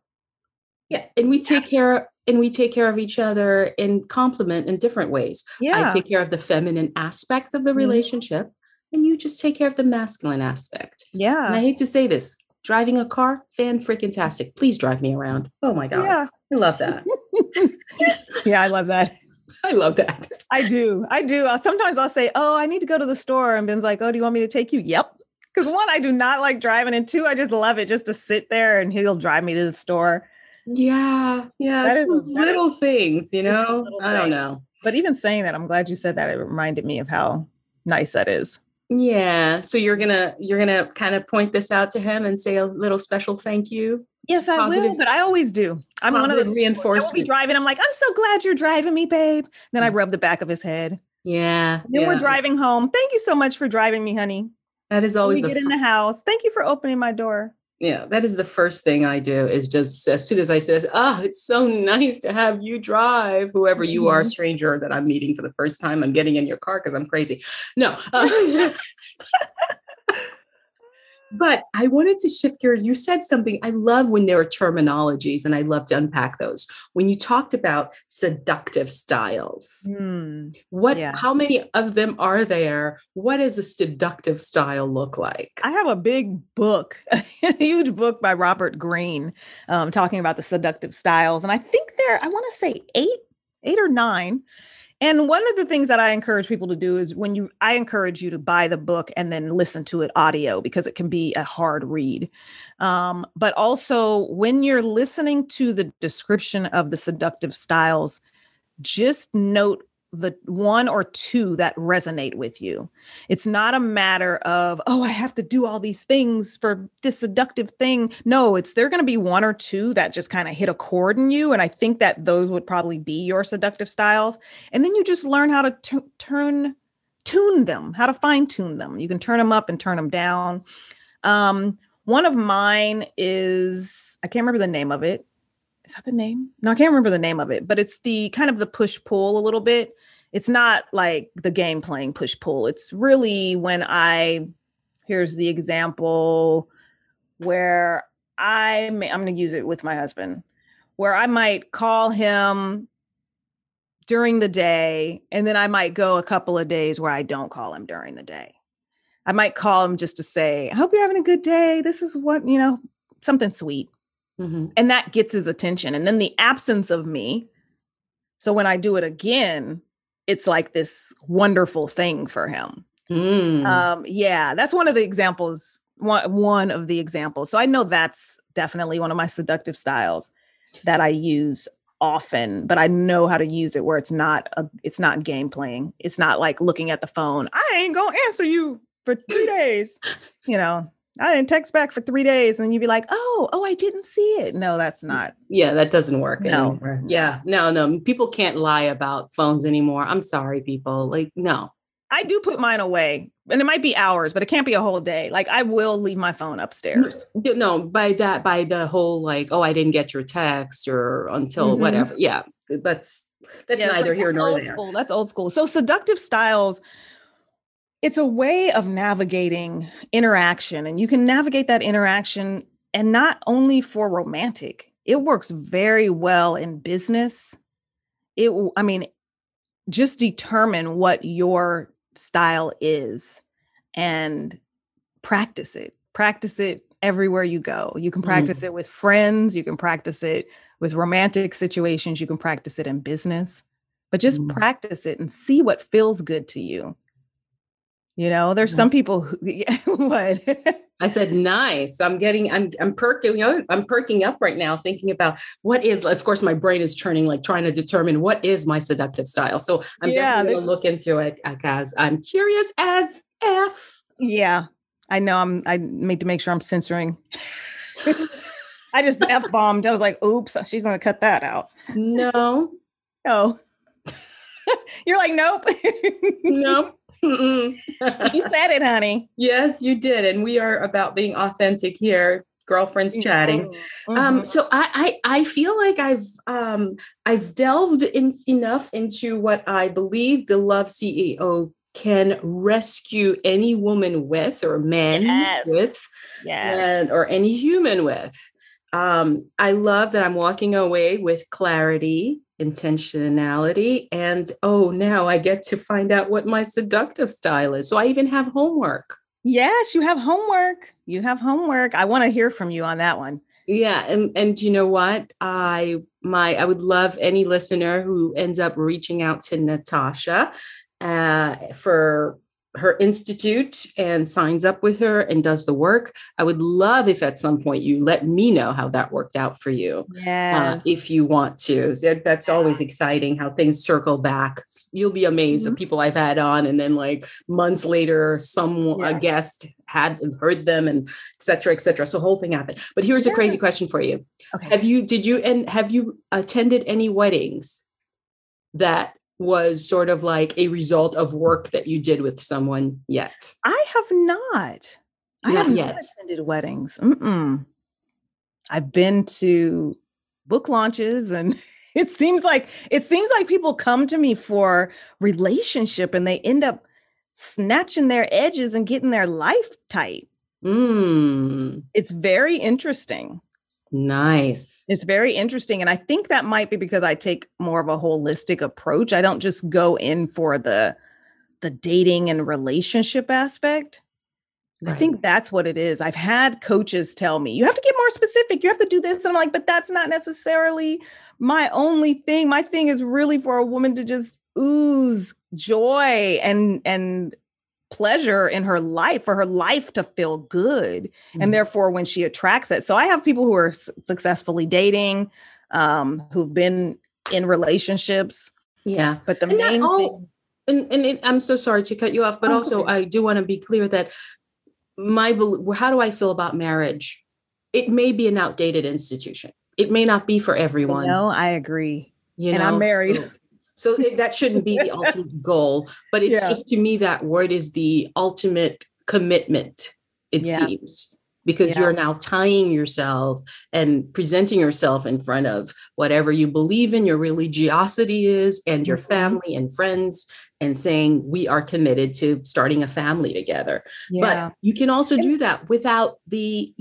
Yeah. And we take care of each other in complement in different ways. Yeah. I take care of the feminine aspect of the relationship. And you just take care of the masculine aspect. Yeah. And I hate to say this, driving a car, fan-freaking-tastic. Please drive me around. Oh my God. Yeah. I love that. Yeah, I love that. I love that. I do. Sometimes I'll say, oh, I need to go to the store. And Ben's like, oh, do you want me to take you? Yep. Because one, I do not like driving. And two, I just love it just to sit there and he'll drive me to the store. Yeah. Yeah. It's those little things, you know? I don't know. But even saying that, I'm glad you said that. It reminded me of how nice that is. Yeah. So you're going to kind of point this out to him and say a little special thank you. Yes, I will. But I always do. I'm one of the reinforcement. I'll be driving. I'm like, I'm so glad you're driving me, babe. And then I rub the back of his head. Yeah. And then we're driving home. Thank you so much for driving me, honey. That is always get in the house. Thank you for opening my door. Yeah. That is the first thing I do, is just as soon as I says, oh, it's so nice to have you drive, whoever you are, stranger that I'm meeting for the first time, I'm getting in your car because I'm crazy. No. But I wanted to shift gears. You said something. I love when there are terminologies, and I love to unpack those. When you talked about seductive styles, how many of them are there? What does a seductive style look like? I have a big book, a huge book by Robert Greene, talking about the seductive styles. And I think I want to say eight or nine. And one of the things that I encourage people to do is I encourage you to buy the book and then listen to it audio, because it can be a hard read. But also when you're listening to the description of the seductive styles, just note the one or two that resonate with you. It's not a matter of, oh, I have to do all these things for this seductive thing. No, there are going to be one or two that just kind of hit a chord in you. And I think that those would probably be your seductive styles. And then you just learn how to tune them, how to fine tune them. You can turn them up and turn them down. One of mine is, I can't remember the name of it. Is that the name? No, I can't remember the name of it, but it's the kind of the push pull a little bit. It's not like the game playing push pull. It's really when here's the example where I'm going to use it with my husband, where I might call him during the day. And then I might go a couple of days where I don't call him during the day. I might call him just to say, I hope you're having a good day. This is what, you know, something sweet. Mm-hmm. And that gets his attention. And then the absence of me. So when I do it again, it's like this wonderful thing for him. That's one of the examples. One of the examples. So I know that's definitely one of my seductive styles that I use often, but I know how to use it where it's not game playing. It's not like looking at the phone. I ain't going to answer you for 2 days, you know. I didn't text back for 3 days. And then you'd be like, oh, I didn't see it. No, that's not. Yeah, that doesn't work anymore. Yeah, no. People can't lie about phones anymore. I'm sorry, people. Like, no. I do put mine away. and it might be hours, but it can't be a whole day. Like I will leave my phone upstairs. No, by the whole, like, oh, I didn't get your text or until whatever. Yeah. That's yeah, neither like, here nor there. School. That's old school. So seductive styles, it's a way of navigating interaction, and you can navigate that interaction, and not only for romantic, it works very well in business. Just determine what your style is and practice it. Practice it everywhere you go. You can practice it with friends. You can practice it with romantic situations. You can practice it in business, but just practice it and see what feels good to you. You know, there's some people who, what? I said, nice. I'm perking up right now thinking about what is, of course, my brain is turning, like trying to determine what is my seductive style. So I'm definitely going to look into it because I'm curious as F. Yeah, I know. I need to make sure I'm censoring. I just F-bombed. I was like, oops, she's going to cut that out. No. You're like, nope. Nope. Mm-mm. You said it, honey. Yes, you did. And we are about being authentic here, girlfriends chatting. Mm-hmm. So I feel like I've delved enough into what I believe the Love CEO can rescue any woman with, or man with, and, or any human with. I love that I'm walking away with clarity, intentionality, and now I get to find out what my seductive style is. So I even have homework. Yes, you have homework. You have homework. I want to hear from you on that one. Yeah. And you know what? I would love any listener who ends up reaching out to Natasha for her institute and signs up with her and does the work. I would love if at some point you let me know how that worked out for you. Yeah. If you want to. That's always exciting how things circle back. You'll be amazed at people I've had on, and then like months later, a guest had heard them, and et cetera, et cetera. So whole thing happened. But here's a crazy question for you. Okay. Have you attended any weddings that was sort of like a result of work that you did with someone yet? I have not. I have not attended weddings. Mm-mm. I've been to book launches, and it seems like people come to me for relationship, and they end up snatching their edges and getting their life tight. Mm. It's very interesting. Nice. It's very interesting. And I think that might be because I take more of a holistic approach. I don't just go in for the dating and relationship aspect. Right. I think that's what it is. I've had coaches tell me, you have to get more specific. You have to do this. And I'm like, but that's not necessarily my only thing. My thing is really for a woman to just ooze joy and pleasure in her life, for her life to feel good. Mm-hmm. And therefore when she attracts it. So I have people who are successfully dating, who've been in relationships. Yeah. But the main thing. I'm so sorry to cut you off, but also I do want to be clear that how do I feel about marriage? It may be an outdated institution. It may not be for everyone. No, I agree. I'm married. So that shouldn't be the ultimate goal, but it's just, to me, that word is the ultimate commitment, it seems, because you're now tying yourself and presenting yourself in front of whatever you believe in, your religiosity is, and your family and friends, and saying, we are committed to starting a family together. Yeah. But you can also do that without the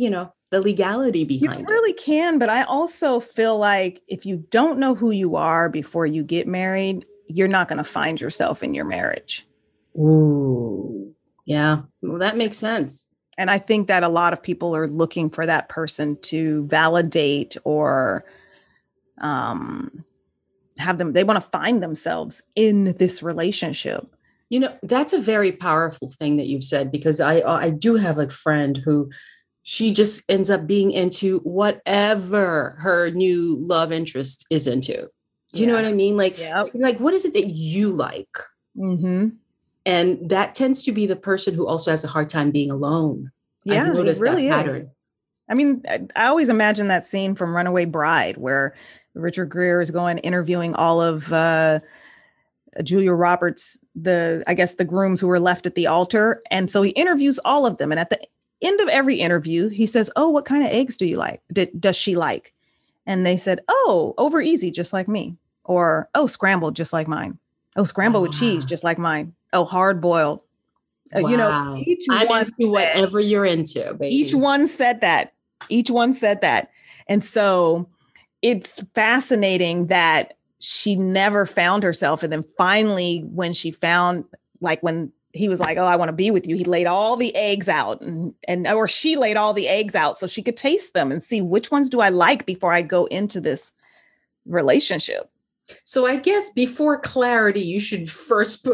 legality behind it. You really can, but I also feel like if you don't know who you are before you get married, you're not going to find yourself in your marriage. Ooh, yeah. Well, that makes sense. And I think that a lot of people are looking for that person to validate or they want to find themselves in this relationship. You know, that's a very powerful thing that you've said, because I do have a friend who, she just ends up being into whatever her new love interest is into. You know what I mean? Like, like, what is it that you like? Mm-hmm. And that tends to be the person who also has a hard time being alone. Yeah, I've noticed it really that pattern. Is. I mean, I always imagine that scene from Runaway Bride where Richard Gere is interviewing all of Julia Roberts, I guess the grooms who were left at the altar. And so he interviews all of them. And at the end of every interview, he says, "Oh, what kind of eggs do you like? Does she like?" And they said, "Oh, over easy, just like me." Or, "Oh, scrambled, just like mine. Oh, scrambled with cheese, just like mine. Oh, hard boiled." You know, each I'm one into whatever you're into, baby. Each one said that. And so it's fascinating that she never found herself. And then finally, when she found, like when he was like, "Oh, I want to be with you," he laid all the eggs out or she laid all the eggs out so she could taste them and see which ones do I like before I go into this relationship. So I guess before clarity, you should first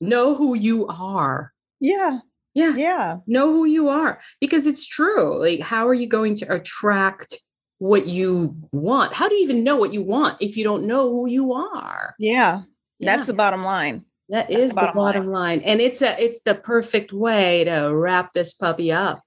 know who you are. Yeah. Yeah. Yeah. Know who you are, because it's true. Like, how are you going to attract what you want? How do you even know what you want if you don't know who you are? Yeah. That's the bottom line. That's the bottom line. And it's the perfect way to wrap this puppy up.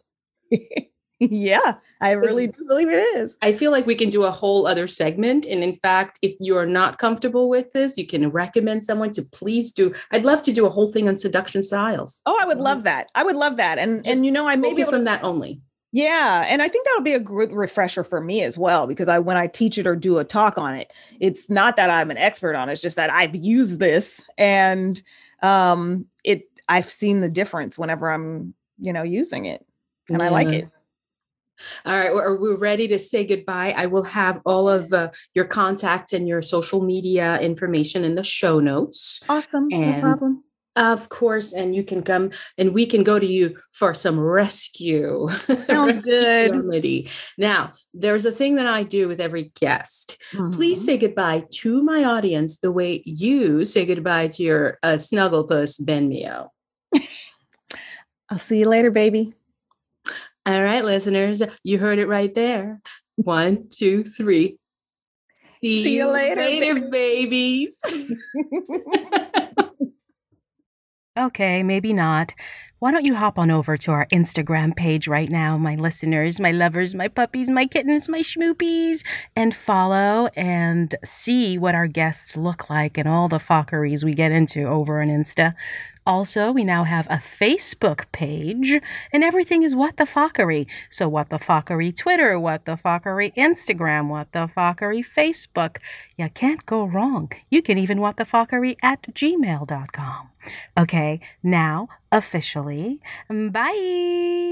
Yeah, I really do believe it is. I feel like we can do a whole other segment. And in fact, if you're not comfortable with this, you can recommend someone to please do. I'd love to do a whole thing on seduction styles. Oh, I would love that. I would love that. And you know, I may be on that only. Yeah. And I think that'll be a good refresher for me as well, because when I teach it or do a talk on it, it's not that I'm an expert on it. It's just that I've used this and I've seen the difference whenever I'm, using it, and I like it. All right. Are we ready to say goodbye? I will have all of your contacts and your social media information in the show notes. Awesome. No problem. Of course. And you can come and we can go to you for some rescue. Sounds good. Remedy. Now, there's a thing that I do with every guest. Mm-hmm. Please say goodbye to my audience the way you say goodbye to your snugglepuss, Ben Mio. I'll see you later, baby. All right, listeners, you heard it right there. 1, 2, 3. See you later, babies. Okay, maybe not. Why don't you hop on over to our Instagram page right now, my listeners, my lovers, my puppies, my kittens, my schmoopies, and follow and see what our guests look like and all the fockeries we get into over on Insta. Also, we now have a Facebook page, and everything is What the Fockery. So What the Fockery Twitter, What the Fockery Instagram, What the Fockery Facebook. You can't go wrong. You can even What the Fockery at gmail.com. Okay, now officially, bye.